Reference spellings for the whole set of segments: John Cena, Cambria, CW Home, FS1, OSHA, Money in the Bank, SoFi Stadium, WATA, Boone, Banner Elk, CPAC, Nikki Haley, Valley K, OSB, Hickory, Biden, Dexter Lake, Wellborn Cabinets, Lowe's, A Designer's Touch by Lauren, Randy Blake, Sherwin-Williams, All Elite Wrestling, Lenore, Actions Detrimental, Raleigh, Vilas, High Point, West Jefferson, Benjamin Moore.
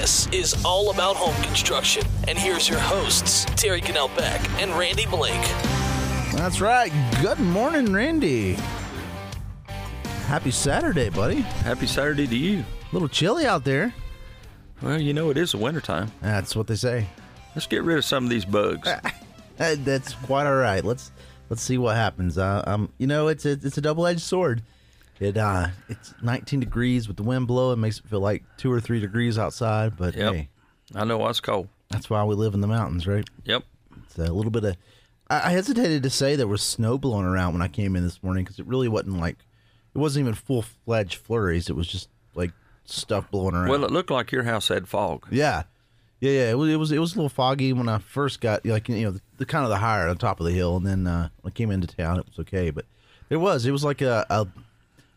This is all about home construction. And here's your hosts, Terry Cannell-Beck and Randy Blake. That's right. Good morning, Randy. Happy Saturday, buddy. Happy Saturday to you. A little chilly out there. Well, you know, it is the wintertime. That's what they say. Let's get rid of some of these bugs. That's quite all right. Let's see what happens. You know, it's a double-edged sword. It's 19 degrees with the wind blowing. It makes it feel like 2 or 3 degrees outside. But hey, I know why it's cold. That's why we live in the mountains, right? Yep. It's a little bit of. I hesitated to say there was snow blowing around when I came in this morning because it really wasn't like. It wasn't even full-fledged flurries. It was just like stuff blowing around. Well, it looked like your house had fog. Yeah. It was a little foggy when I first got like the kind of the higher on top of the hill, and then when I came into town it was okay, but it was like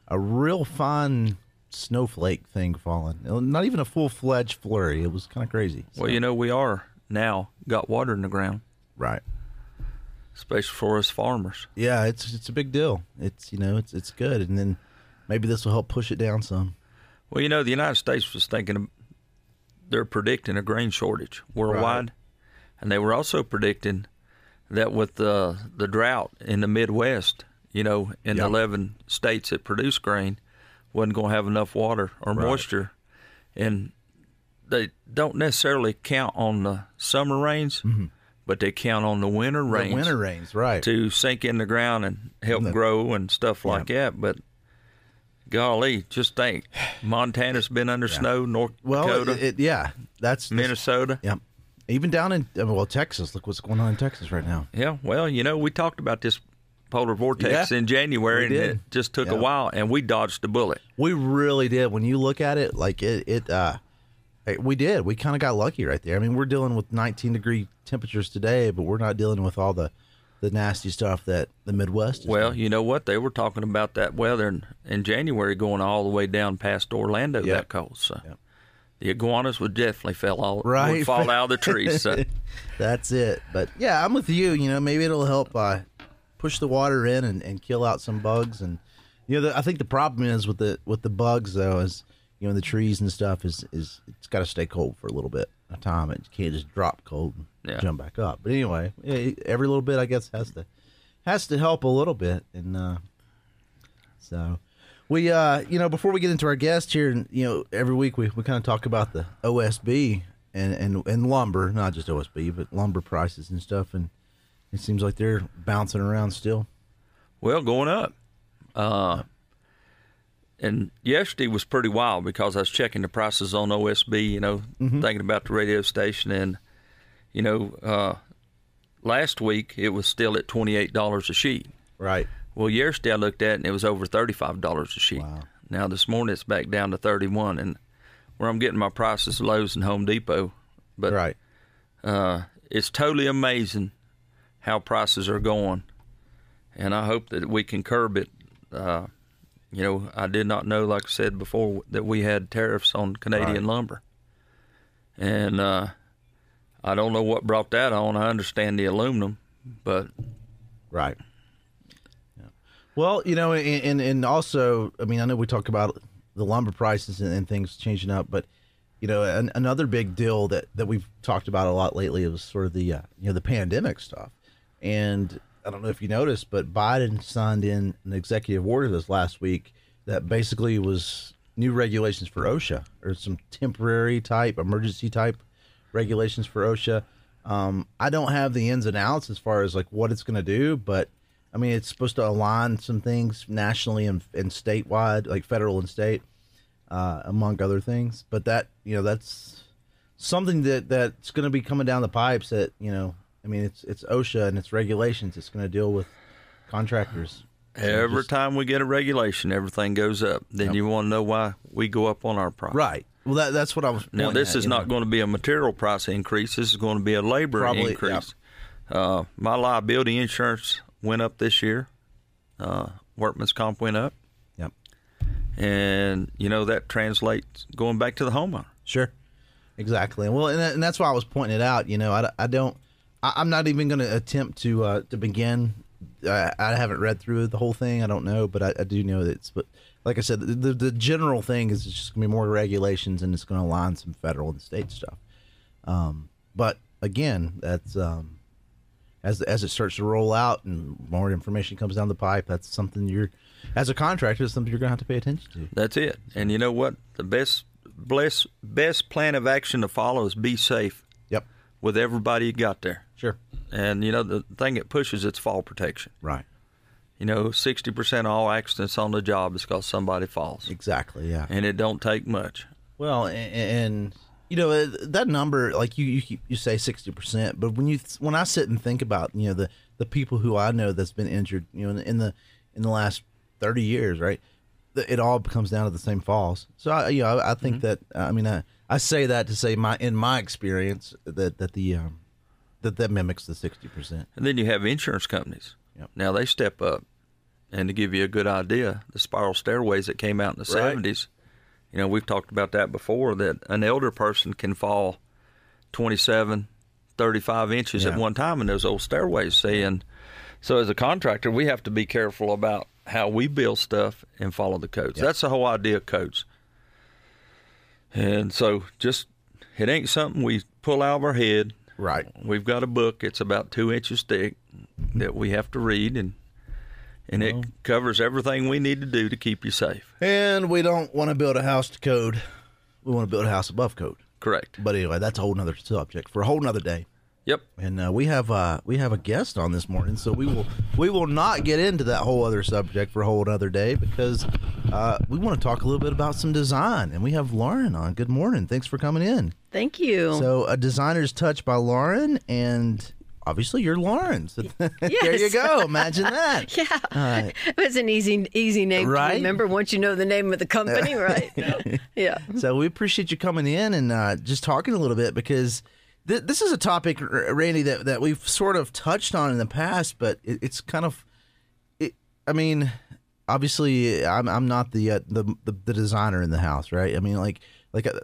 a real fine snowflake thing falling. Not even a full-fledged flurry. It was kind of crazy. So. Well, we are now got water in the ground. Right. Especially for us farmers. Yeah, it's a big deal. It's it's good, and then maybe this will help push it down some. Well, the United States was they're predicting a grain shortage worldwide, right. And they were also predicting that with the drought in the Midwest, in 11 states that produce grain, wasn't going to have enough water or moisture, and they don't necessarily count on the summer rains. Mm-hmm. But they count on the winter rains. To sink in the ground and help grow and stuff like that. But golly, just think, Montana's been under snow. North Dakota, that's Minnesota. Yep. Even down in Texas. Look what's going on in Texas right now. Yeah. Well, we talked about this polar vortex in January, and it just took a while, and we dodged a bullet. We really did. When you look at it, like we did. We kind of got lucky right there. I mean, we're dealing with 19-degree temperatures today, but we're not dealing with all the nasty stuff that the Midwest is. Well, you know what? They were talking about that weather in January going all the way down past Orlando that cold. So the iguanas would definitely fall out of the trees. So. That's it. But, yeah, I'm with you. Maybe it'll help push the water in and kill out some bugs. And, I think the problem is with the bugs, though, is – the trees and stuff is it's got to stay cold for a little bit of time. It can't just drop cold and jump back up. But anyway, every little bit I guess has to help a little bit. And so we before we get into our guest here, every week we kind of talk about the OSB and lumber, not just OSB, but lumber prices and stuff. And it seems like they're bouncing around still. Well, going up. And yesterday was pretty wild because I was checking the prices on OSB, thinking about the radio station. And, last week it was still at $28 a sheet. Right. Well, yesterday I looked at it, and it was over $35 a sheet. Wow. Now this morning it's back down to $31. And where I'm getting my prices, Lowe's and Home Depot. But it's totally amazing how prices are going. And I hope that we can curb it. I did not know, like I said before, that we had tariffs on Canadian lumber. And I don't know what brought that on. I understand the aluminum, but... Right. Yeah. Well, and also, I mean, I know we talk about the lumber prices and things changing up, but, another big deal that we've talked about a lot lately was sort of the, the pandemic stuff. And... I don't know if you noticed, but Biden signed in an executive order this last week that basically was new regulations for OSHA, or some temporary type, emergency type regulations for OSHA. I don't have the ins and outs as far as like what it's going to do, but I mean, it's supposed to align some things nationally and statewide, like federal and state, among other things. But that, that's something that's going to be coming down the pipes that, I mean, it's OSHA and its regulations. It's going to deal with contractors. So every time we get a regulation, everything goes up. Then you want to know why we go up on our price. Right. Well, that's what I was pointing at. Now, this is not going to be a material price increase. This is going to be a labor increase. Yeah. My liability insurance went up this year. Workman's comp went up. Yep. And, that translates going back to the homeowner. Sure. Exactly. Well, and that's why I was pointing it out. I'm not even going to attempt to begin. I haven't read through the whole thing. I don't know, but I do know that it's like I said, the general thing is it's just going to be more regulations, and it's going to align some federal and state stuff. But again, that's as it starts to roll out and more information comes down the pipe, that's something you're, as a contractor, it's something you're going to have to pay attention to. That's it. And you know what? The best plan of action to follow is be safe. Yep. With everybody you got there. Sure. And, you know, the thing it pushes, it's fall protection. Right. You know, 60% of all accidents on the job is because somebody falls. Exactly, yeah. And it don't take much. Well, and you know, that number, like you say 60%, but when I sit and think about, you know, the people who I know that's been injured, you know, in the last 30 years, right? It all comes down to the same falls. So, I think mm-hmm. that, I mean, I say that to say in my experience that the that mimics the 60%. And then you have insurance companies. Yep. Now they step up, and to give you a good idea, the spiral stairways that came out in the right. 70s, you know, we've talked about that before, that an elder person can fall 27, 35 inches yeah. at one time in those old stairways. And so as a contractor, we have to be careful about how we build stuff and follow the codes. Yep. That's the whole idea of codes. And so just, it ain't something we pull out of our head. Right. We've got a book. It's about 2 inches thick that we have to read, and it covers everything we need to do to keep you safe. And we don't want to build a house to code. We want to build a house above code. Correct. But anyway, that's a whole nother subject for a whole nother day. Yep. And we have a guest on this morning, so we will not get into that whole other subject for a whole other day, because we want to talk a little bit about some design, and we have Lauren on. Good morning. Thanks for coming in. Thank you. So, A Designer's Touch by Lauren, and obviously you're Lauren. So yes. There you go. Imagine that. Yeah. All right. It was an easy name right? to remember once you know the name of the company, right? Yeah. So we appreciate you coming in and just talking a little bit, because this is a topic, Randy, that we've sort of touched on in the past, but it's kind of, I mean, obviously I'm not the designer in the house, right? I mean, like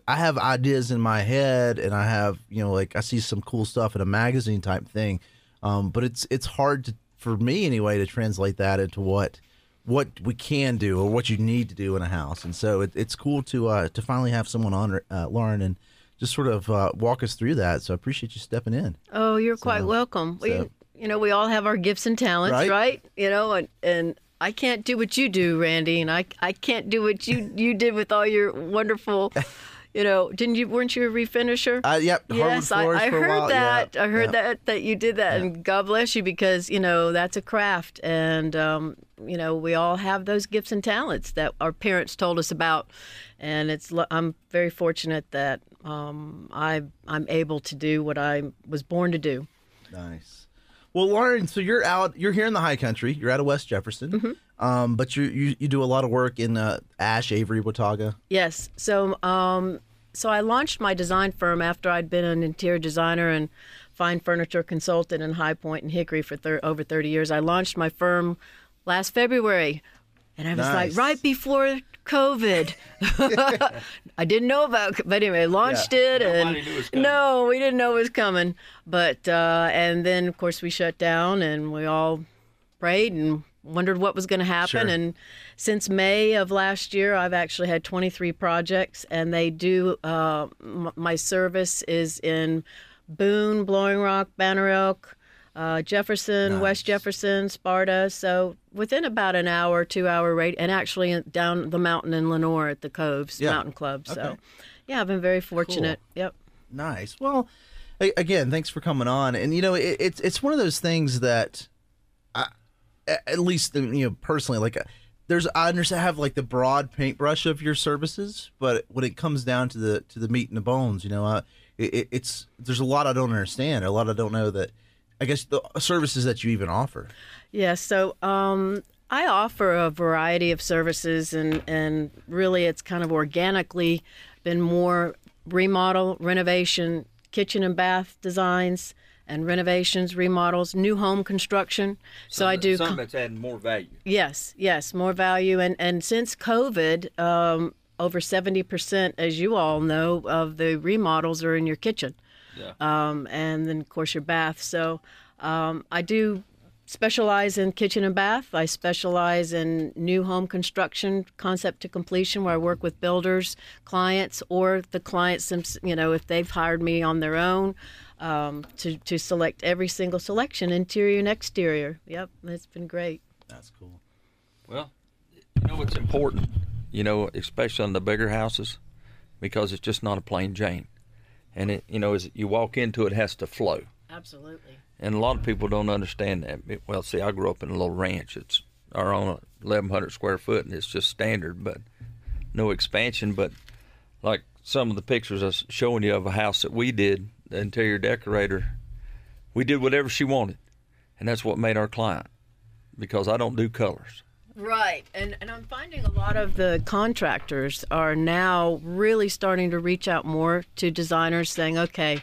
I have ideas in my head, and I have, you know, like I see some cool stuff in a magazine type thing, but it's hard for me anyway to translate that into what we can do or what you need to do in a house. And so it's cool to finally have someone on, Lauren, and just sort of walk us through that. So I appreciate you stepping in. Oh, you're quite welcome. You know, we all have our gifts and talents, right? You know, and I can't do what you do, Randy, and I can't do what you did with all your wonderful, you know, weren't you a refinisher? Yep. Yes, I heard that. Yep. I heard that you did that, and God bless you, because, you know, that's a craft, and you know, we all have those gifts and talents that our parents told us about, and I'm very fortunate that I'm able to do what I was born to do. Nice. Well, Lauren, so you're here in the high country. You're out of West Jefferson, mm-hmm. But you do a lot of work in Ashe, Avery, Watauga. Yes. So I launched my design firm after I'd been an interior designer and fine furniture consultant in High Point and Hickory for over 30 years. I launched my firm last February, and I was like, right before COVID. I didn't know about, but anyway, I launched it, and no, we didn't know it was coming. But and then of course we shut down, and we all prayed and wondered what was going to happen. Sure. And since May of last year, I've actually had 23 projects, and they do. My service is in Boone, Blowing Rock, Banner Elk, Jefferson, West Jefferson, Sparta. So within about an hour, 2 hour rate, and actually down the mountain in Lenore at the Coves Mountain Club. So, I've been very fortunate. Cool. Yep. Nice. Well, again, thanks for coming on. And you know, it's one of those things that, at least, you know, personally, like I understand, I have like the broad paintbrush of your services, but when it comes down to the meat and the bones, you know, it's there's a lot I don't understand, a lot I don't know that. I guess the services that you even offer. Yeah, so I offer a variety of services, and really it's kind of organically been more remodel, renovation, kitchen and bath designs, and renovations, remodels, new home construction. So I do something that's adding more value. Yes, more value. And since COVID, over 70%, as you all know, of the remodels are in your kitchen. Yeah. And then, of course, your bath. So I do specialize in kitchen and bath. I specialize in new home construction, concept to completion, where I work with builders, clients, or the clients, you know, if they've hired me on their own, to select every single selection, interior and exterior. Yep, it's been great. That's cool. Well, you know, it's important, you know, especially on the bigger houses, because it's just not a plain Jane. And, it, you know, as you walk into it, it has to flow. Absolutely. And a lot of people don't understand that. Well, see, I grew up in a little ranch. It's our own 1,100 square foot, and it's just standard, but no expansion. But like some of the pictures I was showing you of a house that we did, the interior decorator, we did whatever she wanted, and that's what made our client, because I don't do colors. Right, and I'm finding a lot of the contractors are now really starting to reach out more to designers, saying, okay,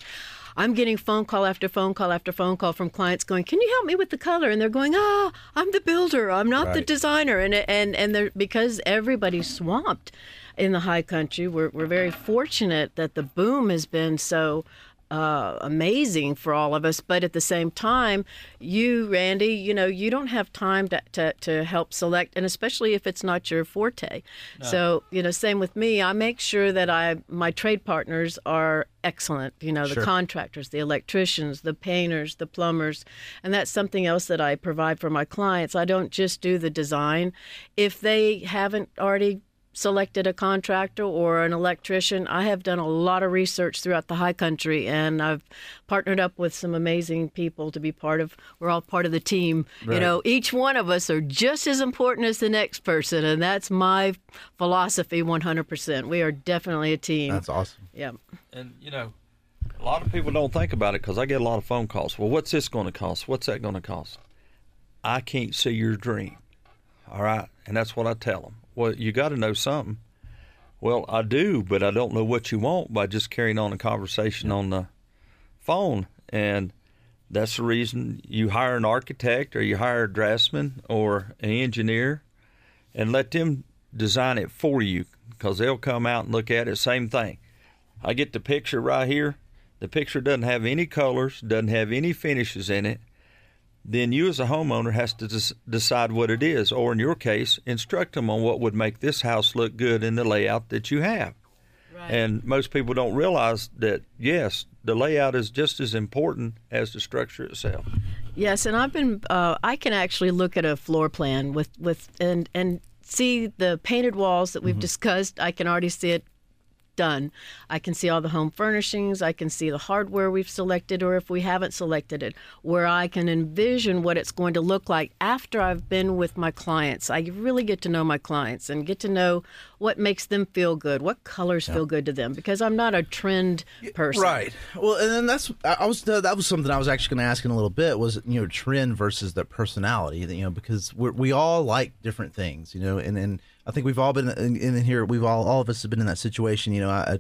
I'm getting phone call after phone call after phone call from clients going, can you help me with the color? And they're going, oh, I'm the builder. I'm not the designer. And they're, because everybody's swamped in the high country, we're very fortunate that the boom has been so amazing for all of us. But at the same time, you, Randy, you know, you don't have time to help select, and especially if it's not your forte. No. So, you know, same with me. I make sure that my trade partners are excellent, you know, the sure. contractors, the electricians, the painters, the plumbers, and that's something else that I provide for my clients. I don't just do the design. If they haven't already selected a contractor or an electrician, I have done a lot of research throughout the high country, and I've partnered up with some amazing people to be part of. We're all part of the team. Right. You know, each one of us are just as important as the next person, and that's my philosophy 100%. We are definitely a team. That's awesome. Yeah. And, you know, a lot of people don't think about it, because I get a lot of phone calls. Well, what's this going to cost? What's that going to cost? I can't see your dream. All right. And that's what I tell them. Well, you got to know something. Well, I do, but I don't know what you want by just carrying on a conversation yeah. on the phone. And that's the reason you hire an architect, or you hire a draftsman or an engineer, and let them design it for you, because they'll come out and look at it. Same thing. I get the picture right here. The picture doesn't have any colors, doesn't have any finishes in it. Then you as a homeowner has to decide what it is, or in your case, instruct them on what would make this house look good in the layout that you have. Right. And most people don't realize that, yes, the layout is just as important as the structure itself. Yes, and I've been, I can actually look at a floor plan and see the painted walls that we've mm-hmm. discussed. I can already see it done. I can see all the home furnishings. I can see the hardware we've selected, or if we haven't selected it, where I can envision what it's going to look like after I've been with my clients. I really get to know my clients and get to know what makes them feel good, what colors yeah. feel good to them, because I'm not a trend person. Right. Well, and then that was something I was actually going to ask in a little bit, was, you know, trend versus the personality, you know, because we all like different things, you know, and I think we've all been in here. We've all of us have been in that situation. You know,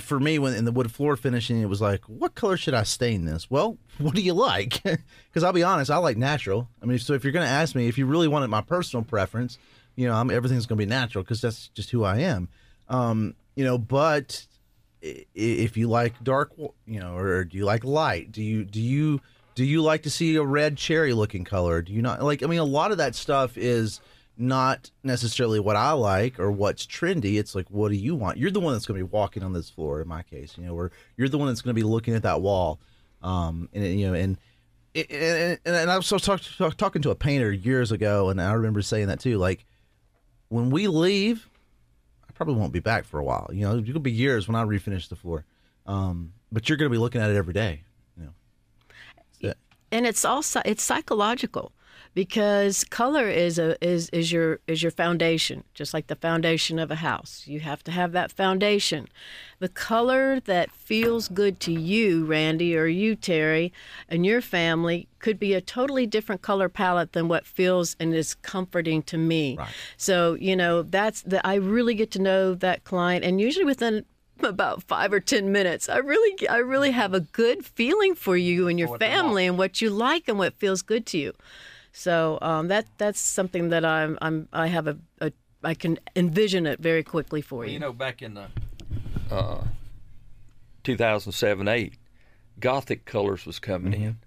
for me, when in the wood floor finishing, it was like, what color should I stain this? Well, what do you like? Because I'll be honest, I like natural. I mean, so if you're going to ask me, if you really wanted my personal preference, you know, everything's going to be natural, because that's just who I am. You know, but if you like dark, you know, or do you like light? Do you like to see a red cherry looking color? Do you not like? I mean, a lot of that stuff is not necessarily what I like or what's trendy. It's like, what do you want? You're the one that's going to be walking on this floor, in my case, you know, or you're the one that's going to be looking at that wall. And, you know, and I was talking to a painter years ago, and I remember saying that too, like, when we leave, I probably won't be back for a while. You know, it could be years when I refinish the floor. But you're going to be looking at it every day, you know. And it's also, it's psychological. Because color is your foundation, just like the foundation of a house. You have to have that foundation. The color that feels good to you, Randy, or you, Terry, and your family could be a totally different color palette than what feels and is comforting to me. Right. So, you know, I really get to know that client, and usually within about 5 or 10 minutes, I really have a good feeling for you and your family and what you like and what feels good to you. So that's something that I can envision it very quickly for you. You know, back in the 2007-8, Gothic colors was coming mm-hmm. in.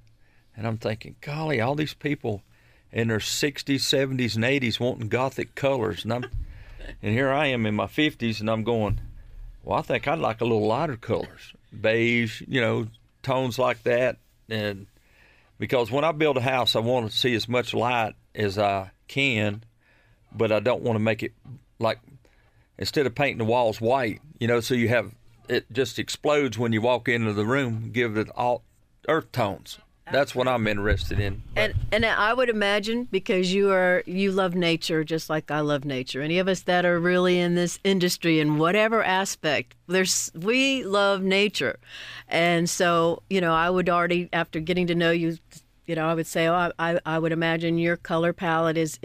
And I'm thinking, golly, all these people in their 60s, 70s, and 80s wanting Gothic colors. And here I am in my 50s, and I'm going, well, I think I'd like a little lighter colors, beige, you know, tones like that. And because when I build a house, I want to see as much light as I can, but I don't want to make it like, instead of painting the walls white, you know, so you have, it just explodes when you walk into the room, give it all earth tones. That's what I'm interested in. And I would imagine, because you love nature just like I love nature. Any of us that are really in this industry in whatever aspect, we love nature. And so, you know, I would already, after getting to know you, you know, I would say, oh, I would imagine your color palette is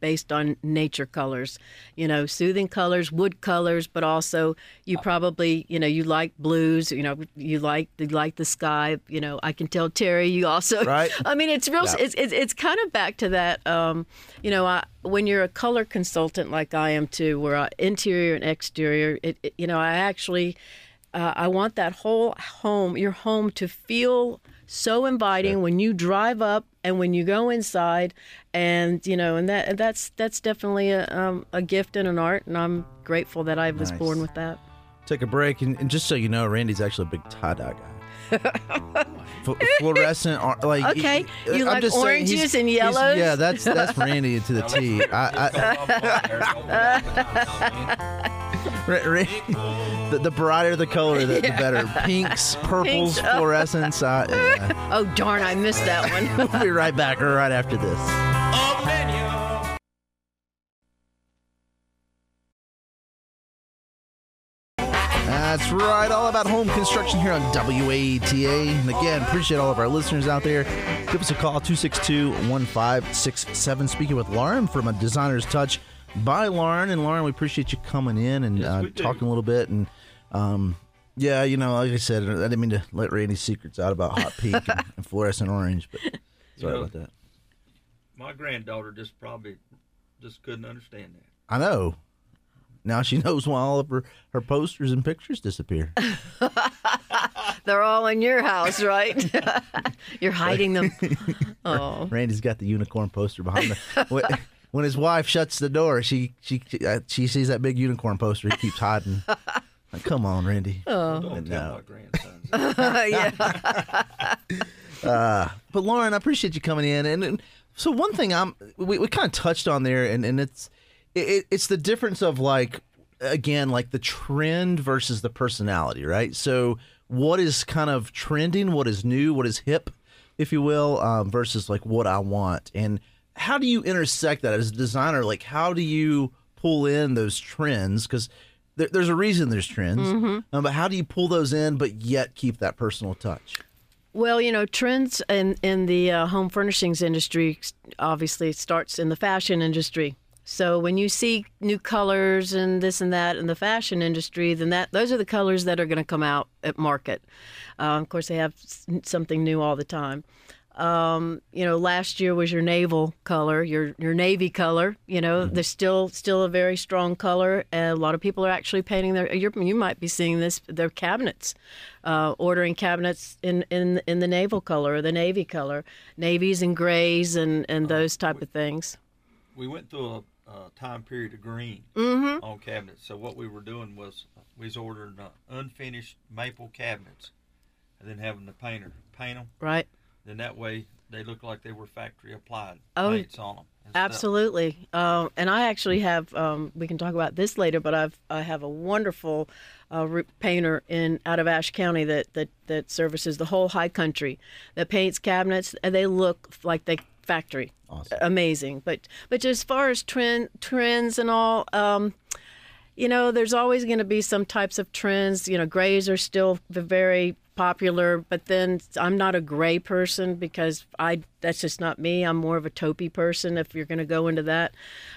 based on nature colors, you know, soothing colors, wood colors, but also you probably, you know, you like blues, you know, you like the sky, you know. I can tell, Terry, you also, right? I mean, it's real. Yeah. It's kind of back to that, you know, when you're a color consultant like I am too, where interior and exterior, you know, I actually, I want that whole home, your home, to feel so inviting when you drive up and when you go inside. And you know, and that's definitely a gift and an art, and I'm grateful that I was born with that. Take a break, and just so you know, Randy's actually a big tie-dye guy. Fluorescent, like, okay, you I'm like oranges and yellows. Yeah, that's Randy to the T. The brighter the color, the better. Pinks, purples, fluorescents. Yeah. Oh darn, I missed that one. We'll be right back right after this. That's right, all about home construction here on WATA. And again, appreciate all of our listeners out there. Give us a call, 262-1567. Speaking with Lauren from A Designer's Touch by Lauren. And Lauren, we appreciate you coming in and talking a little bit. And yeah, you know, like I said, I didn't mean to let Randy's secrets out about hot pink and fluorescent orange, but sorry about that. My granddaughter probably couldn't understand that. I know. Now she knows why all of her posters and pictures disappear. They're all in your house, right? You're hiding them. Oh, Randy's got the unicorn poster behind the. When his wife shuts the door, she sees that big unicorn poster he keeps hiding. Like, come on, Randy. Oh, don't tell my grandson. Yeah. But Lauren, I appreciate you coming in. And so one thing we kind of touched on there, and it's. It's the difference of, like, again, like the trend versus the personality, right? So what is kind of trending, what is new, what is hip, if you will, versus like what I want. And how do you intersect that as a designer? Like, how do you pull in those trends? Because there's a reason there's trends. Mm-hmm. But how do you pull those in but yet keep that personal touch? Well, you know, trends in the home furnishings industry obviously starts in the fashion industry. So when you see new colors and this and that in the fashion industry, then those are the colors that are going to come out at market. Of course, they have something new all the time. You know, last year was your naval color, your navy color. You know, mm-hmm. There's still a very strong color. And a lot of people are actually painting their. You might be seeing this. Their cabinets, ordering cabinets in the naval color, or the navy color, navies and grays and those type of things. We went through a time period of green on cabinets. So what we were doing was we was ordering unfinished maple cabinets and then having the painter paint them. Right. Then that way they look like they were factory applied paints on them. Absolutely. And I actually have, we can talk about this later, but I have a wonderful painter out of Ashe County that services the whole high country that paints cabinets, and they look like they factory. Awesome. Amazing. But as far as trends and all, you know, there's always going to be some types of trends. You know, grays are still very popular, but then I'm not a gray person because that's just not me. I'm more of a taupey person if you're going to go into that.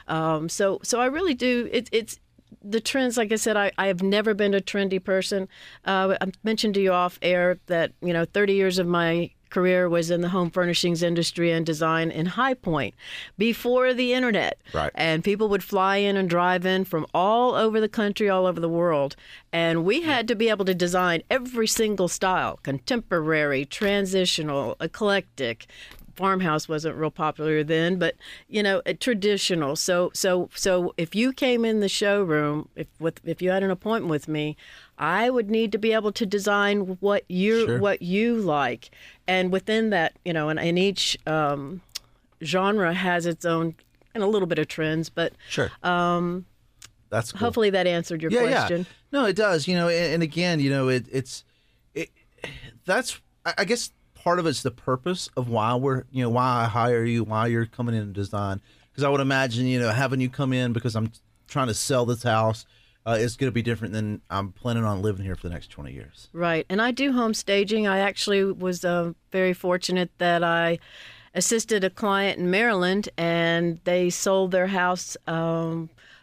So I really do. It's the trends, like I said, I have never been a trendy person. I mentioned to you off air that, you know, 30 years of my career was in the home furnishings industry and design in High Point before the internet. Right. And people would fly in and drive in from all over the country, all over the world. And we had to be able to design every single style, contemporary, transitional, eclectic. Farmhouse wasn't real popular then, but, you know, traditional. So if you came in the showroom, if you had an appointment with me, I would need to be able to design what you like. And within that, you know, and each genre has its own, and a little bit of trends, but sure. That's cool. Hopefully that answered your question. Yeah. No, it does. You know, and again, you know, that's, I guess, part of it's the purpose of why why I hire you, why you're coming in and design. Because I would imagine, you know, having you come in because I'm trying to sell this house is going to be different than I'm planning on living here for the next 20 years. Right. And I do home staging. I actually was very fortunate that I assisted a client in Maryland, and they sold their house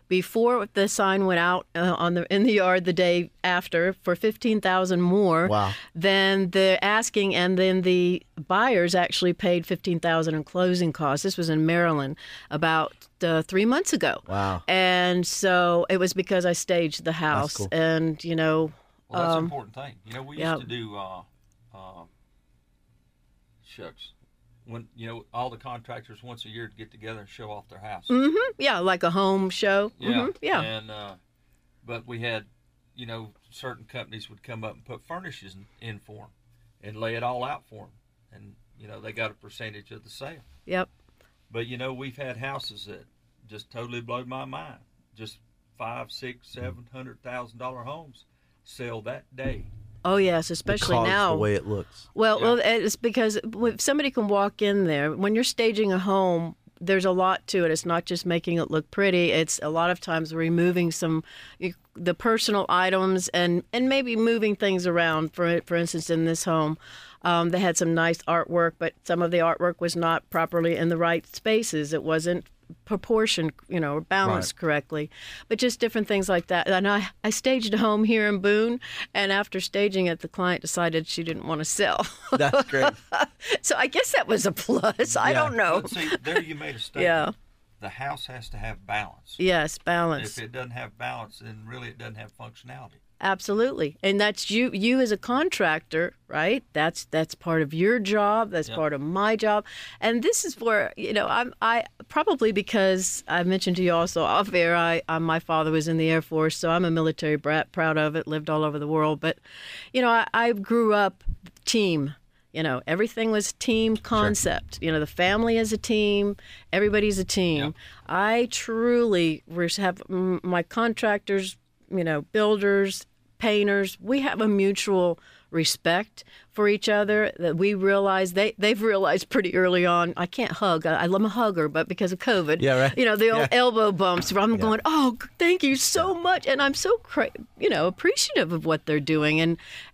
before the sign went out in the yard the day after for $15,000 more than the asking, and then the buyers actually paid $15,000 in closing costs. This was in Maryland about 3 months ago. Wow! And so it was because I staged the house. That's cool. And you know, that's an important thing. You know, we used to do shucks. When, you know, all the contractors once a year to get together and show off their house. Mm-hmm. Yeah, like a home show. Yeah. Mm-hmm. Yeah. And, but we had, you know, certain companies would come up and put furnishes in for them and lay it all out for them. And, you know, they got a percentage of the sale. Yep. But, you know, we've had houses that just totally blew my mind. Just $500,000, $600,000, $700,000 homes sell that day. Oh, yes, especially now. Because the way it looks. Well, it's because if somebody can walk in there, when you're staging a home, there's a lot to it. It's not just making it look pretty. It's a lot of times removing the personal items and maybe moving things around. For instance, in this home, they had some nice artwork, but some of the artwork was not properly in the right spaces. It wasn't proportioned, you know, or balanced correctly, but just different things like that. And I staged a home here in Boone, and after staging it, the client decided she didn't want to sell. That's great. So I guess that was a plus. Yeah. I don't know. But see, there you made a statement. Yeah. The house has to have balance. Yes, balance. And if it doesn't have balance, then really it doesn't have functionality. Absolutely. And that's you as a contractor, right? That's part of your job. That's part of my job. And this is where, you know, I probably, because I mentioned to you also off air, my father was in the Air Force, so I'm a military brat, proud of it, lived all over the world. But, you know, I grew up team. You know, everything was team concept. Sure. You know, the family is a team. Everybody's a team. Yep. I truly have my contractors, you know, builders, painters, we have a mutual respect for each other that we realize they've realized pretty early on. I can't hug. I'm a hugger, but because of COVID, you know, the old elbow bumps where I'm going, oh, thank you so much. And I'm so, you know, appreciative of what they're doing.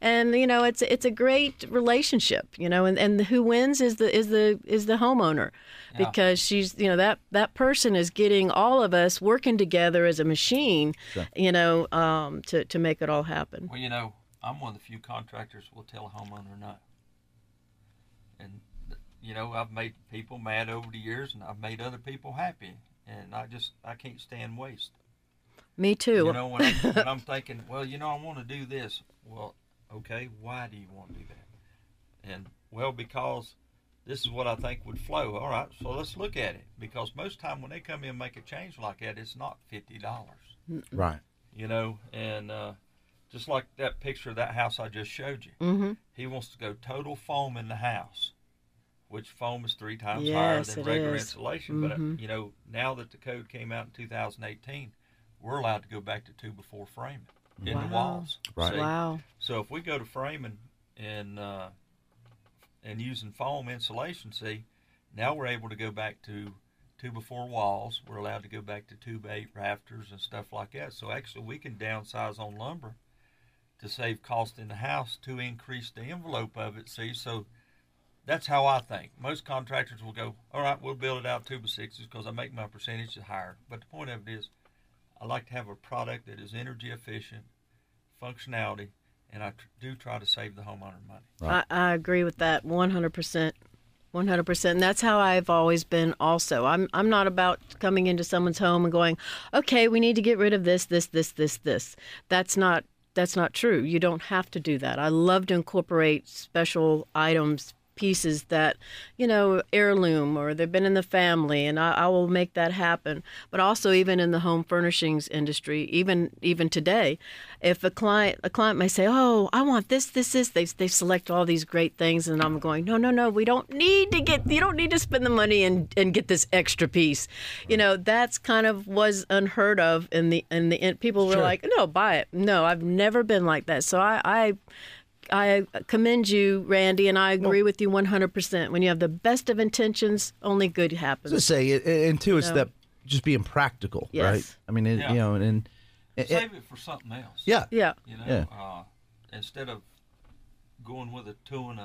And, you know, it's a great relationship, you know, and who wins is the homeowner, because she's, you know, that person is getting all of us working together as a machine, you know, to make it all happen. Well, you know, I'm one of the few contractors will tell a homeowner no. And, you know, I've made people mad over the years, and I've made other people happy. And I can't stand waste. Me too. You know, when I'm thinking, well, you know, I want to do this. Well, okay, why do you want to do that? And, well, because this is what I think would flow. All right, so let's look at it. Because most time when they come in and make a change like that, it's not $50. Right. You know, and... just like that picture of that house I just showed you. Mm-hmm. He wants to go total foam in the house, which foam is 3 times higher than regular insulation. Mm-hmm. But, you know, now that the code came out in 2018, we're allowed to go back to 2x4 framing in the walls. Right. Wow. So if we go to framing and using foam insulation, see, now we're able to go back to 2x4 walls. We're allowed to go back to 2x8 rafters and stuff like that. So actually we can downsize on lumber to save cost in the house, to increase the envelope of it, see? So that's how I think. Most contractors will go, all right, we'll build it out 2x6s because I make my percentages higher. But the point of it is, I like to have a product that is energy efficient, functionality, and I do try to save the homeowner money. Right. I agree with that 100%. 100%. And that's how I've always been also. I'm not about coming into someone's home and going, okay, we need to get rid of this. That's not true. You don't have to do that. I love to incorporate special items, pieces that, you know, heirloom or they've been in the family, and I will make that happen. But also even in the home furnishings industry, even today, if a client may say, oh, I want this, they select all these great things, and I'm going, no, you don't need to spend the money and get this extra piece. You know, that's kind of was unheard of in the end. People were like, no, buy it. No, I've never been like that. So I commend you, Randy, and I agree with you 100%. When you have the best of intentions, only good happens. I was going to say, and two, it's that just being practical, right? I mean, you know, and save it for something else. Yeah. You know, instead of going with a 2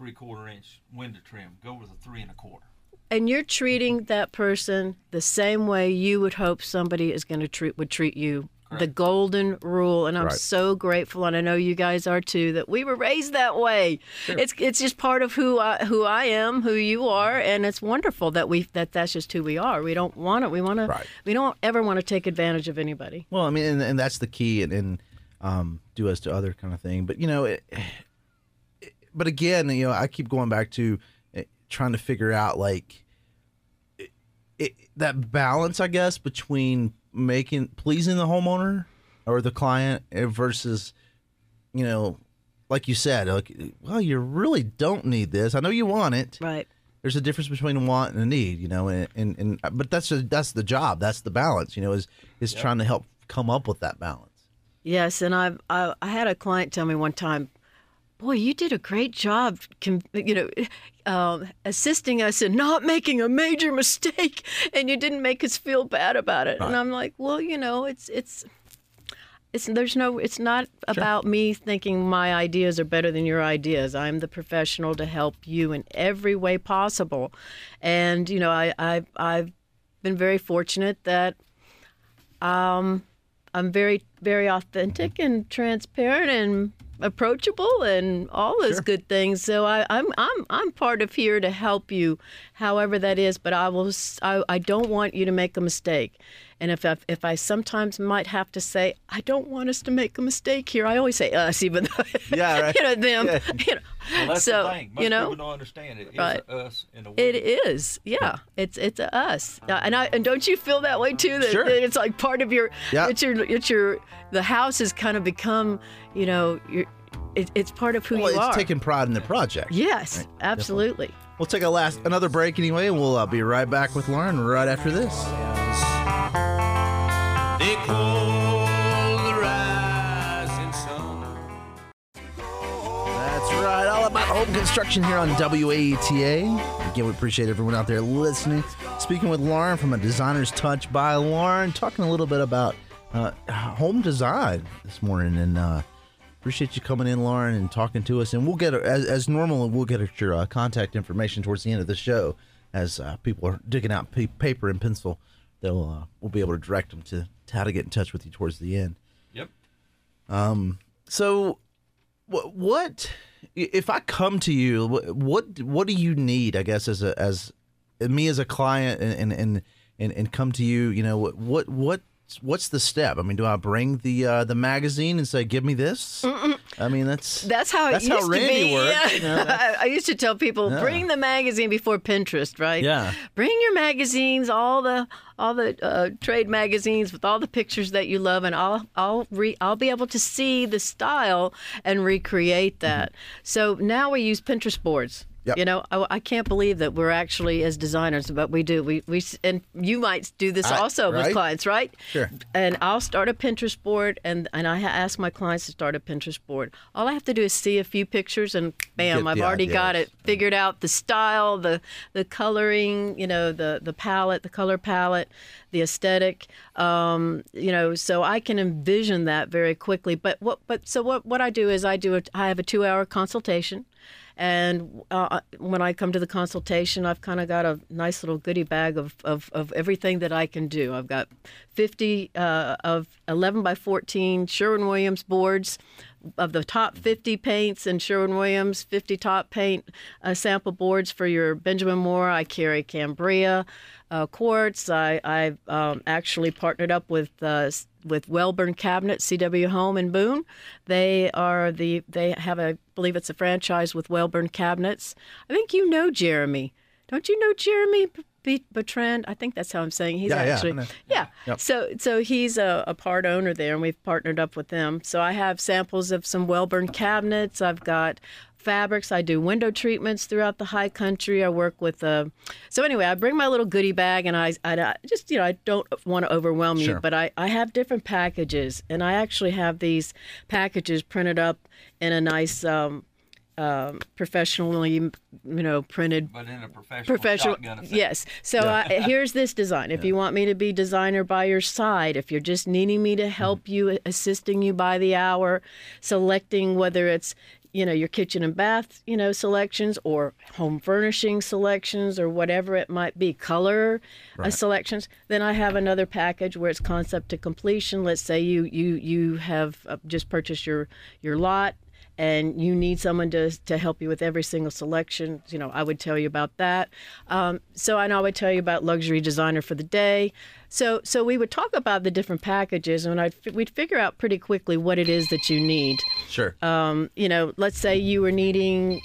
1/3/4 inch window trim, go with a 3 1/4. And you're treating that person the same way you would hope somebody is going to treat you. The golden rule, and I'm so grateful, and I know you guys are too, that we were raised that way. Sure. It's just part of who I am, who you are, and it's wonderful that that's just who we are. We don't want it. We don't ever want to take advantage of anybody. Well, I mean, and that's the key, and do as to other kind of thing. But you know, but again, you know, I keep going back to trying to figure out like that balance, I guess, between pleasing the homeowner or the client versus, you know, like you said, like, well, you really don't need this. I know you want it. Right. There's a difference between a want and a need, you know, and but that's the job. That's the balance, you know, is trying to help come up with that balance. Yes, and I had a client tell me one time, boy, you did a great job, you know, assisting us in not making a major mistake, and you didn't make us feel bad about it. Right. And I'm like, well, you know, it's not about me thinking my ideas are better than your ideas. I'm the professional to help you in every way possible, and you know, I've been very fortunate that I'm very, very authentic and transparent and approachable and all those good things. So I'm part of here to help you, however that is. But I don't want you to make a mistake. And if I sometimes might have to say, I don't want us to make a mistake here. I always say us, even though you know them. Yeah. You know. Well, that's the thing. Most people don't understand it. It's us in a way. It is, yeah. It's a us. And don't you feel that way too? That, that it's like part of your. Yeah. The house has kind of become, you know, it's part of who you are. It's taking pride in the project. Yes, right? Absolutely. Definitely. We'll take another break anyway, and we'll be right back with Lauren right after this. They call the rising sun. That's right, all about home construction here on WATA. Again, we appreciate everyone out there listening. Speaking with Lauren from A Designer's Touch by Lauren, talking a little bit about home design this morning, and appreciate you coming in, Lauren, and talking to us. And we'll get as normal, we'll get at your contact information towards the end of the show. As people are digging out paper and pencil, we'll be able to direct them to how to get in touch with you towards the end. Yep. So, what if I come to you? What do you need? I guess as a client, and come to you. You know what. What's the step? I mean, do I bring the magazine and say, "Give me this"? Mm-mm. I mean, that's how it used to be. That's how Randy worked. You know, I used to tell people, "Bring the magazine before Pinterest," right? Yeah. Bring your magazines, all the trade magazines with all the pictures that you love, and I'll be able to see the style and recreate that. Mm-hmm. So now we use Pinterest boards. Yep. You know, I can't believe that we're actually, as designers, but we do. We and you might do this also with clients, right? Sure. And I'll start a Pinterest board, and I ask my clients to start a Pinterest board. All I have to do is see a few pictures, and bam, I've already got it figured out, the style, the coloring, you know, the palette, the color palette, the aesthetic, you know, so I can envision that very quickly. But what I do is I have a 2-hour consultation. And when I come to the consultation, I've kind of got a nice little goodie bag of everything that I can do. I've got 50 of 11 by 14 Sherwin-Williams boards of the top 50 paints in Sherwin-Williams, 50 top paint sample boards for your Benjamin Moore. I carry Cambria quartz. I actually partnered up with Wellborn Cabinets, CW Home in Boone. They have I believe it's a franchise with Wellborn Cabinets. I think you know Jeremy. Don't you know Jeremy Bertrand? I think that's how I'm saying. He's Yeah. So he's a part owner there, and we've partnered up with them. So I have samples of some Wellborn cabinets. I've got fabrics. I do window treatments throughout the high country. I work with so anyway, I bring my little goodie bag, and I just, you know, I don't want to overwhelm you, but I have different packages, and I actually have these packages printed up in a nice professionally, you know, printed. But in a professional shotgun effect. Yes. So here's this design. If you want me to be designer by your side, if you're just needing me to help you, assisting you by the hour, selecting whether it's, you know, your kitchen and bath, you know, selections or home furnishing selections or whatever it might be, color selections, then I have another package where it's concept to completion. Let's say you have just purchased your lot, and you need someone to help you with every single selection. You know, I would tell you about that. I would tell you about luxury designer for the day. So we would talk about the different packages, and we'd figure out pretty quickly what it is that you need. Sure. You know, let's say you were needing.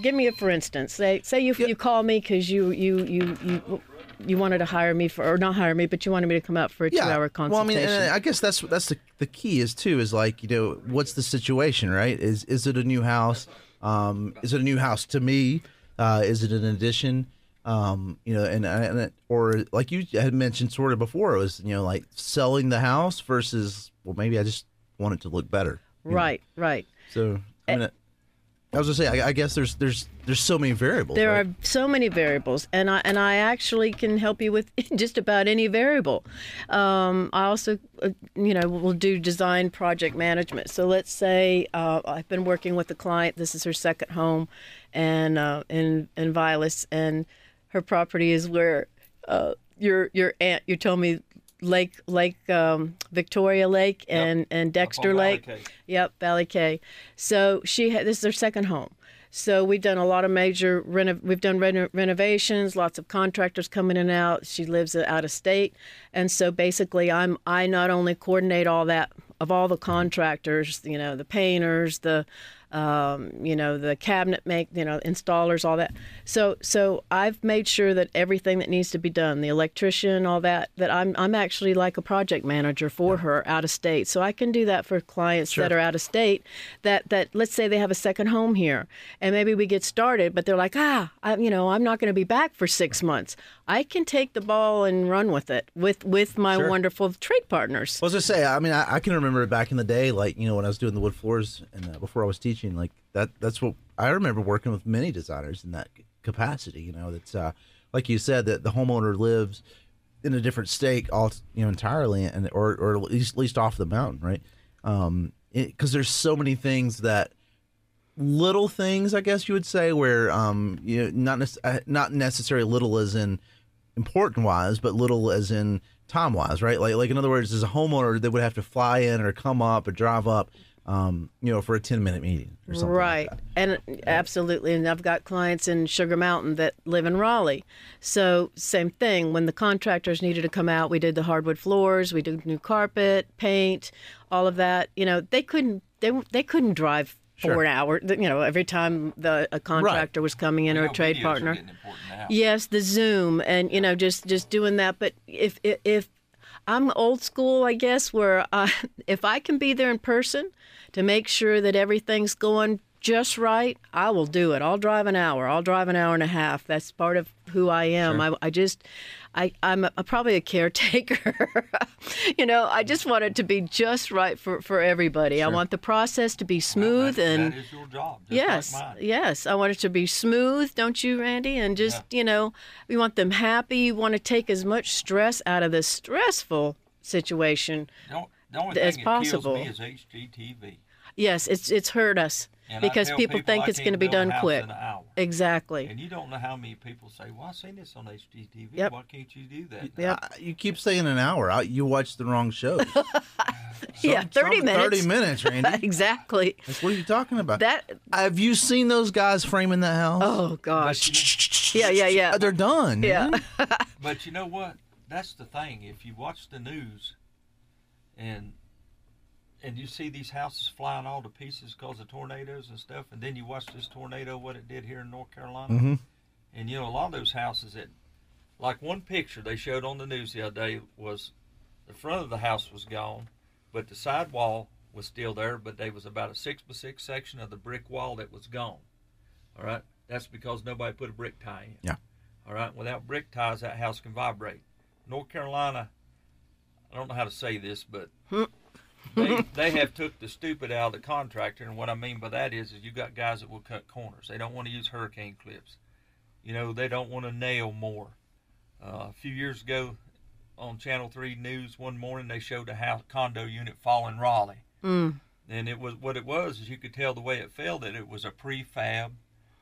Give me a for instance. Say you call me because you wanted to hire me for, or not hire me, but you wanted me to come out for a 2-hour consultation. Well, I mean, and I guess that's the key is too, is like, you know, what's the situation, right? Is it a new house? Is it a new house to me? Is it an addition? You know, and or like you had mentioned sort of before, it was, you know, like selling the house versus, well, maybe I just want it to look better. Right. So I mean, I was gonna say, I guess there's so many variables. There are so many variables, and I actually can help you with just about any variable. I also, will do design project management. So let's say I've been working with a client. This is her second home, and in Vilas, and her property is where your aunt. You told me. Lake, Victoria Lake and Dexter Lake. Valley K. Yep, Valley K. So this is their second home. So we've done a lot of major renovations, lots of contractors coming in and out. She lives out of state. And so basically I not only coordinate all that of all the contractors, you know, the painters, the the cabinet make, installers, all that. So I've made sure that everything that needs to be done, the electrician, all that I'm actually like a project manager for her out of state. So I can do that for clients that are out of state that let's say they have a second home here and maybe we get started, but they're like, I'm not going to be back for 6 months. I can take the ball and run with it with my wonderful trade partners. I was going to say, I mean, I can remember back in the day, like, you know, when I was doing the wood floors and before I was teaching, like that's what I remember working with many designers in that capacity. You know, that's like you said, that the homeowner lives in a different state, entirely, and or at least off the mountain, right? Because there's so many things that little things, I guess you would say, where not necessarily little as in important wise, but little as in time wise, right? Like in other words, as a homeowner, they would have to fly in or come up or drive up. For a 10-minute meeting or something. Right. Like that. And absolutely. And I've got clients in Sugar Mountain that live in Raleigh. So same thing. When the contractors needed to come out, we did the hardwood floors, we did new carpet, paint, all of that. You know, they couldn't drive for an hour, every time a contractor was coming in or a trade partner. Yes, the Zoom and, just doing that. But if I'm old school, I guess, where if I can be there in person to make sure that everything's going just right, I will do it. I'll drive an hour. I'll drive an hour and a half. That's part of who I am. Sure. I'm probably a caretaker. I just want it to be just right for everybody. Sure. I want the process to be smooth. That is your job. Yes. I want it to be smooth, don't you, Randy? And we want them happy. You want to take as much stress out of this stressful situation as possible. The only thing that kills me is HGTV. Yes, it's hurt us because people think it's going to be done quick. Exactly. And you don't know how many people say, well, I've seen this on HGTV. Yep. Why can't you do that? Yeah. You keep saying an hour. You watch the wrong shows. Yeah, 30 minutes. 30 minutes, Randy. Exactly. Like, what are you talking about? Have you seen those guys framing the house? Oh, gosh. Yeah. They're done. Yeah. But you know what? That's the thing. If you watch the news and you see these houses flying all to pieces because of tornadoes and stuff, and then you watch this tornado, what it did here in North Carolina. Mm-hmm. And, you know, a lot of those houses that, like one picture they showed on the news the other day was the front of the house was gone, but the side wall was still there, but there was about a 6x6 section of the brick wall that was gone. All right? That's because nobody put a brick tie in. Yeah. All right? Without brick ties, that house can vibrate. North Carolina, I don't know how to say this, but... They have took the stupid out of the contractor, and what I mean by that is you got guys that will cut corners. They don't want to use hurricane clips. You know, they don't want to nail more. A few years ago on Channel 3 News one morning, they showed a house condo unit fall in Raleigh. Mm. And it was what it was is you could tell the way it fell that it was a prefab.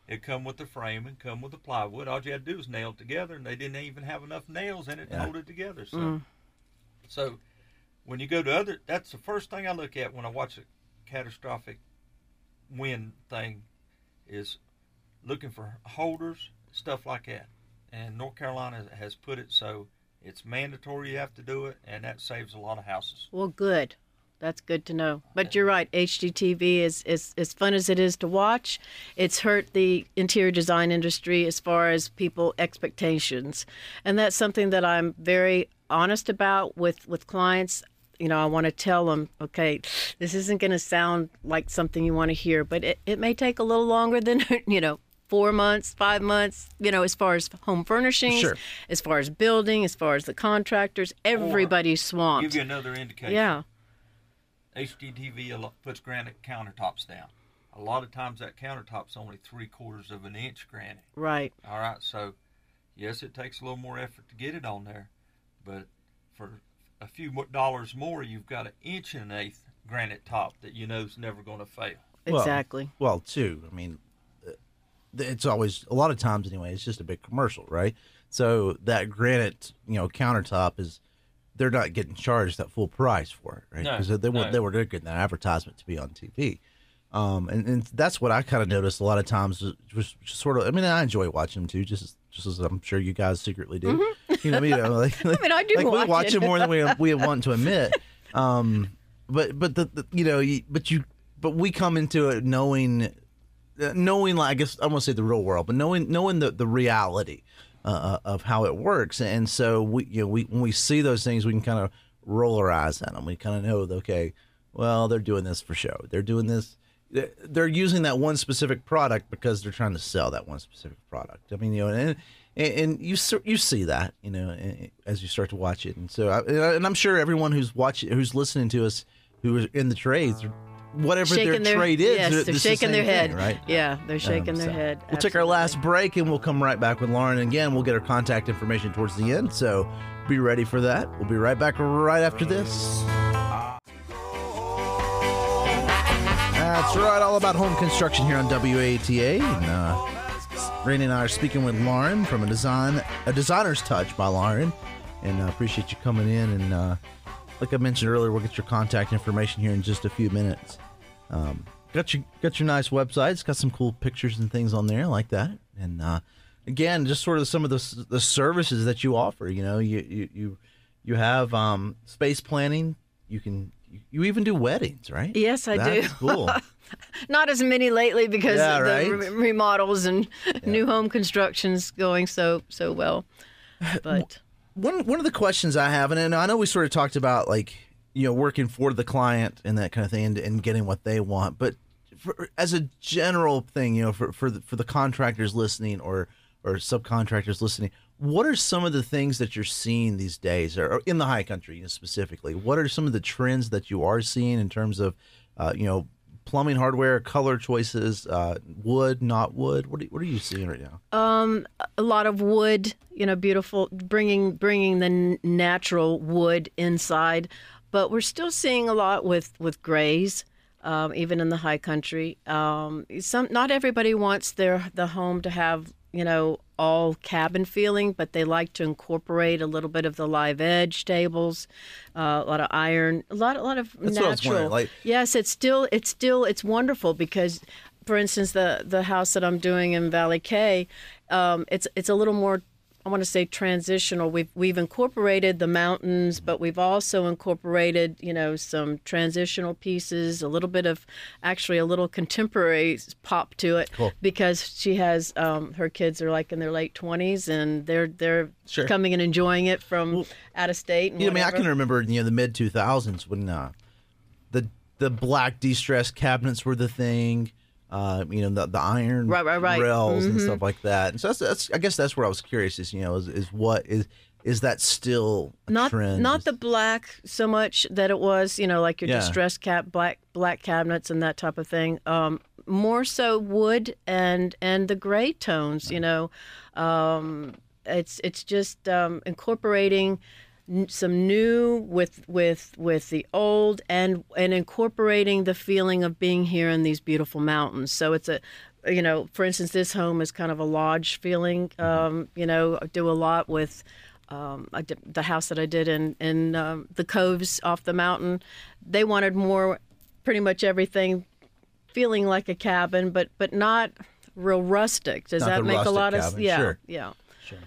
It come with the framing, come with the plywood. All you had to do was nail it together, and they didn't even have enough nails in it to hold it together. So, when you go to other, that's the first thing I look at when I watch a catastrophic wind thing is looking for holders, stuff like that. And North Carolina has put it so it's mandatory you have to do it, and that saves a lot of houses. Well, good. That's good to know. But you're right, HGTV is as fun as it is to watch. It's hurt the interior design industry as far as people's expectations. And that's something that I'm very honest about with clients. You know, I want to tell them, okay, this isn't going to sound like something you want to hear, but it may take a little longer than, you know, 4 months, 5 months, you know, as far as home furnishings, sure, as far as building, as far as the contractors, everybody's swamped. Give you another indication. Yeah. HGTV puts granite countertops down. A lot of times that countertop's only 3/4 of an inch granite. Right. All right. So, yes, it takes a little more effort to get it on there, but for a few dollars more, you've got an 1 1/8 inch granite top that you know is never going to fail. Exactly. Well, too. I mean, it's always a lot of times anyway. It's just a big commercial, right? So that granite, you know, countertop is. They're not getting charged that full price for it, right? Because they were getting that advertisement to be on TV. And that's what I kind of noticed a lot of times. Was sort of, I mean, I enjoy watching them too, just as I'm sure you guys secretly do. Mm-hmm. You know, like, I mean, I do like watch it more than we want to admit. But we come into it knowing, like, I guess I won't say the real world, but knowing the reality of how it works, and so we when we see those things, we can kind of roll our eyes at them. We kind of know, okay, well, they're doing this for show. They're doing this. They're using that one specific product because they're trying to sell that one specific product. I mean, you know, and you see that, you know, as you start to watch it, and so and I'm sure everyone who's listening to us, who is in the trades. Whatever their trade is, yes, they're shaking their head. Right? Yeah, they're shaking their head. Absolutely. We'll take our last break, and we'll come right back with Lauren again. We'll get her contact information towards the end, so be ready for that. We'll be right back right after this. That's right, all about home construction here on WATA. And, Randy and I are speaking with Lauren from A Designer's Touch by Lauren, and I appreciate you coming in and. Like I mentioned earlier, we'll get your contact information here in just a few minutes. Got your nice website. It's got some cool pictures and things on there like that. And again, just sort of some of the services that you offer. You know, you have space planning. You even do weddings, right? Yes, I do. Cool. Not as many lately because of the remodels and new home constructions going so well, but. One of the questions I have, and I know we sort of talked about, like, you know, working for the client and that kind of thing and getting what they want, but as a general thing, you know, for the contractors listening or subcontractors listening, what are some of the things that you're seeing these days or in the high country, you know, specifically? What are some of the trends that you are seeing in terms of, you know, plumbing hardware, color choices, wood, not wood? What are you seeing right now? A lot of wood, you know, beautiful, bringing the natural wood inside. But we're still seeing a lot with grays. even in the high country. Not everybody wants the home to have, you know, all cabin feeling, but they like to incorporate a little bit of the live edge tables, a lot of iron, a lot of that's natural. What I was wondering, like... Yes, it's wonderful because, for instance, the house that I'm doing in Valley K, it's a little more, I want to say, transitional. We've incorporated the mountains, but we've also incorporated, you know, some transitional pieces, a little bit of actually a little contemporary pop to it. Cool. Because she has her kids are like in their late 20s and they're sure. coming and enjoying it from out of state. And yeah, I can remember, you know, the mid 2000s when the black de-stress cabinets were the thing. You know, the iron right. rails mm-hmm. and stuff like that. And so that's I guess that's where I was curious is, you know, is that still a trend? Not the black so much that it was, you know, like your distressed black cabinets and that type of thing. More so wood and the gray tones, right. You know, it's just incorporating some new with the old and incorporating the feeling of being here in these beautiful mountains. So it's a, you know, for instance, this home is kind of a lodge feeling. You know, I do a lot with the house that I did in the coves off the mountain. They wanted more, pretty much everything feeling like a cabin, but not real rustic. Does not that make a lot cabin. Of yeah sure. yeah sure.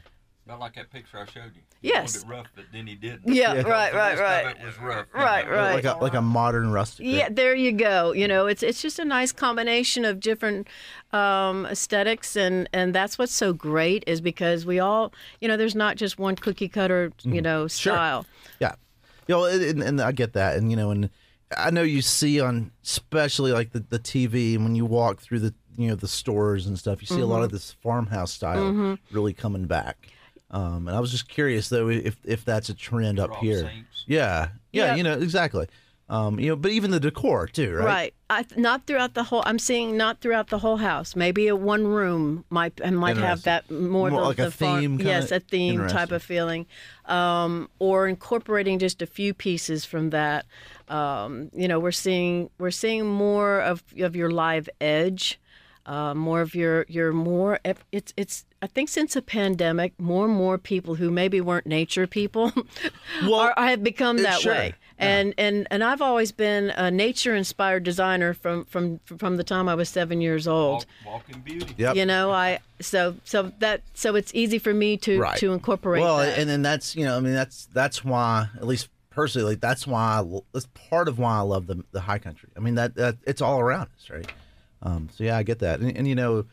Not like that picture I showed you. Yes. He wanted it rough, but then he didn't. Yeah, right. It was rough. Right. Like a modern rustic. Yeah, there you go. You know, it's just a nice combination of different aesthetics, and that's what's so great is because we all, you know, there's not just one cookie cutter, you know, style. Sure. Yeah. You know, and I get that, and you know, and I know you see on, especially like the TV, when you walk through the, you know, the stores and stuff, you see a lot of this farmhouse style really coming back. And I was just curious though if that's a trend up here. Saints. Yeah, yep. You know, exactly. You know, but even the decor too, right? Right. I'm seeing not throughout the whole house. Maybe a one room might have that more like a theme. Yes, a theme type of feeling, or incorporating just a few pieces from that. You know, we're seeing more of your live edge. More of your more it's I think since the pandemic more and more people who maybe weren't nature people have become that way. And I've always been a nature inspired designer from the time I was 7 years old. Walking beauty. Yep. You know, so it's easy for me to incorporate that. And then that's, you know, I mean that's why, at least personally, like, that's part of why I love the high country. I mean that it's all around us, right? So yeah, I get that, and you know,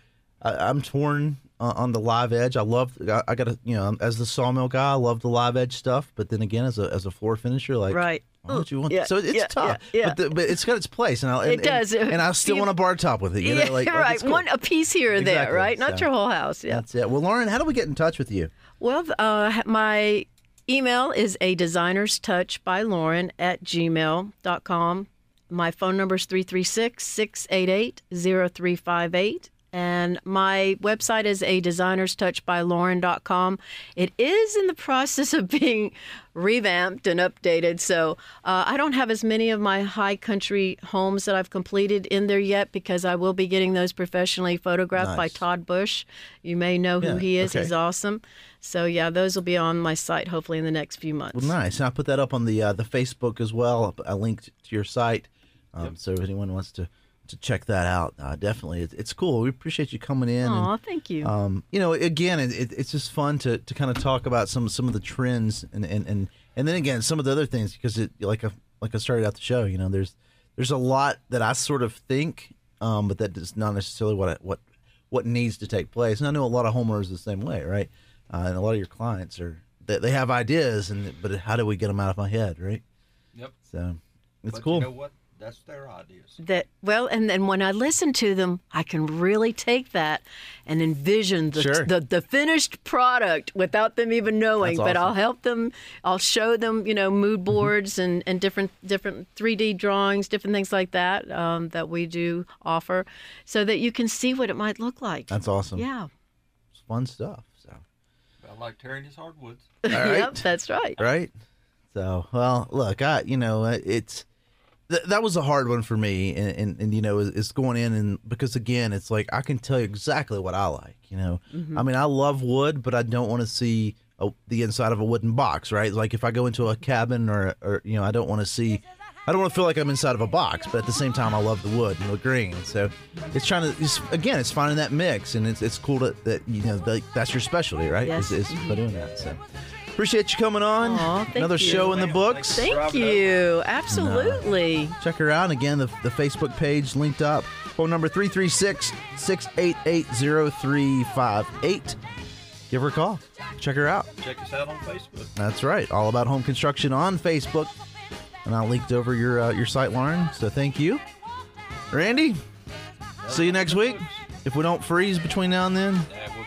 I'm torn on the live edge. I got to, you know, as the sawmill guy, I love the live edge stuff, but then again, as a floor finisher, like right, why would you want? Yeah, so it's tough, but it's got its place, and I still want a bar top with it, you know, like right, cool. One a piece here or exactly. there, right? Not your whole house, yeah. That's it. Well, Lauren, how do we get in touch with you? Well, my email is adesignerstouchbylauren@gmail.com. My phone number is 336-688-0358, and my website is adesignerstouchbylauren.com. It is in the process of being revamped and updated, so I don't have as many of my high country homes that I've completed in there yet because I will be getting those professionally photographed by Todd Bush. You may know who he is. Okay. He's awesome. So yeah, those will be on my site hopefully in the next few months. Well, nice. And I put that up on the Facebook as well. I linked to your site. So if anyone wants to check that out, definitely. It's cool. We appreciate you coming in. Aw, thank you. You know, again, it's just fun to kind of talk about some of the trends and then again, some of the other things, because like I started out the show, you know, there's a lot that I sort of think, but that is not necessarily what needs to take place. And I know a lot of homeowners the same way, right? And a lot of your clients they have ideas, but how do we get them out of my head, right? Yep. So it's cool. You know what? That's their ideas. And then when I listen to them, I can really take that and envision the finished product without them even knowing. Awesome. But I'll help them. I'll show them, you know, mood boards and different 3D drawings, different things like that that we do offer, so that you can see what it might look like. That's awesome. Yeah, it's fun stuff. So I like tearing his hardwoods. All right. Yep, that's right. Right. So well, look, I you know it's. That was a hard one for me, and you know, it's going in, and because again, it's like I can tell you exactly what I like, you know. Mm-hmm. I mean, I love wood, but I don't want to see the inside of a wooden box, right? Like if I go into a cabin or you know, I don't want to see, I don't want to feel like I'm inside of a box, but at the same time, I love the wood and the green. So it's trying to, again, it's finding that mix, and it's cool that you know, that's your specialty, right? Yes. Is by doing that. So. Appreciate you coming on. Aww, thank Another you. Show in the books. Thank you. Absolutely. Check her out. Again, the Facebook page linked up. Phone number 336-688-0358. Give her a call. Check her out. Check us out on Facebook. That's right. All About Home Construction on Facebook. And I linked over your site, Lauren. So thank you. Randy, see you next week. If we don't freeze between now and then,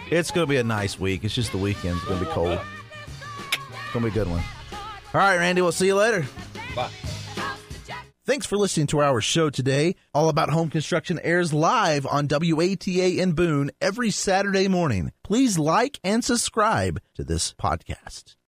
it's going to be a nice week. It's just the weekend's going to be cold. Gonna be a good one. All right, Randy, we'll see you later. Bye. Thanks for listening to our show today. All About Home Construction airs live on WATA in Boone every Saturday morning. Please like and subscribe to this podcast.